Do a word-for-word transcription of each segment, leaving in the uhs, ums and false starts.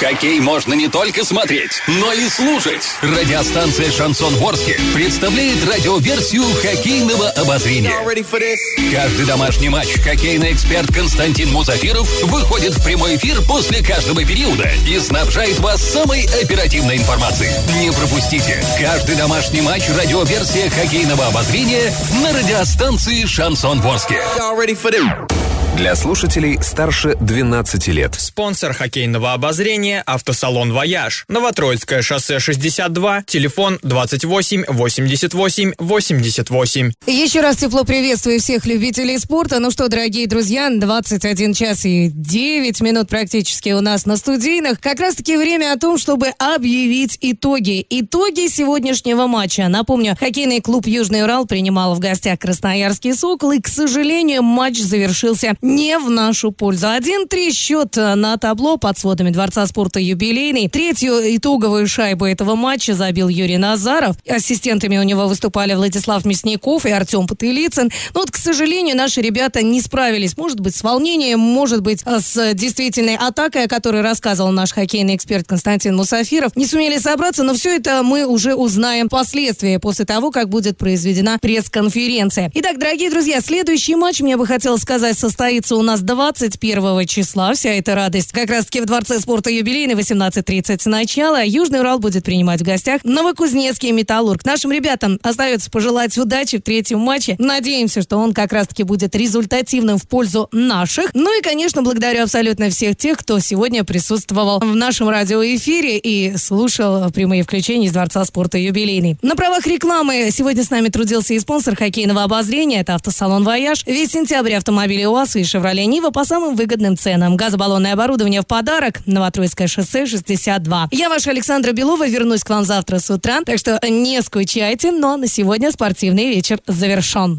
Хоккей можно не только смотреть, но и слушать. Радиостанция «Шансон Ворске» представляет радиоверсию хоккейного обозрения. Каждый домашний матч хоккейный эксперт Константин Мусафиров выходит в прямой эфир после каждого периода и снабжает вас самой оперативной информацией. Не пропустите каждый домашний матч радиоверсия хоккейного обозрения на радиостанции «Шансон Ворске». Для слушателей старше двенадцати лет. Спонсор хоккейного обозрения – автосалон «Вояж». Новотроицкое шоссе шестьдесят два, телефон двадцать восемь восемьдесят восемь восемьдесят восемь. Еще раз тепло приветствую всех любителей спорта. Ну что, дорогие друзья, двадцать один час и девять минут практически у нас на студийных. Как раз-таки время о том, чтобы объявить итоги. Итоги сегодняшнего матча. Напомню, хоккейный клуб «Южный Урал» принимал в гостях Красноярский Сокол. И, к сожалению, матч завершился не в нашу пользу. один три счет на табло под сводами Дворца спорта «Юбилейный». Третью итоговую шайбу этого матча забил Юрий Назаров. Ассистентами у него выступали Владислав Мясников и Артем Потылицын. Но вот, к сожалению, наши ребята не справились. Может быть, с волнением, может быть, с действительной атакой, о которой рассказывал наш хоккейный эксперт Константин Мусафиров. Не сумели собраться, но все это мы уже узнаем впоследствии, после того, как будет произведена пресс-конференция. Итак, дорогие друзья, следующий матч, мне бы хотелось сказать, состоит у нас двадцать первого числа. Вся эта радость как раз-таки в Дворце спорта «Юбилейный», восемнадцать тридцать начало. Южный Урал будет принимать в гостях Новокузнецкий «Металлург». Нашим ребятам остается пожелать удачи в третьем матче. Надеемся, что он как раз-таки будет результативным в пользу наших. Ну и, конечно, благодарю абсолютно всех тех, кто сегодня присутствовал в нашем радиоэфире и слушал прямые включения из Дворца спорта «Юбилейный». На правах рекламы сегодня с нами трудился и спонсор хоккейного обозрения. Это автосалон «Вояж». Весь сентябрь автомобили УАЗ и «Шевроле Нива» по самым выгодным ценам. Газобаллонное оборудование в подарок. Новотроицкое шоссе шестьдесят два. Я ваша Александра Белова. Вернусь к вам завтра с утра. Так что не скучайте. Но на сегодня спортивный вечер завершен.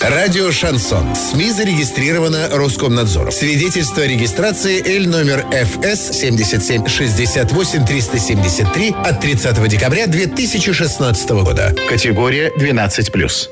Радио «Шансон». СМИ зарегистрировано Роскомнадзором. Свидетельство о регистрации Л номер ФС семьдесят семь шестьдесят восемь триста семьдесят три от тридцатого декабря две тысячи шестнадцатого года. Категория двенадцать плюс.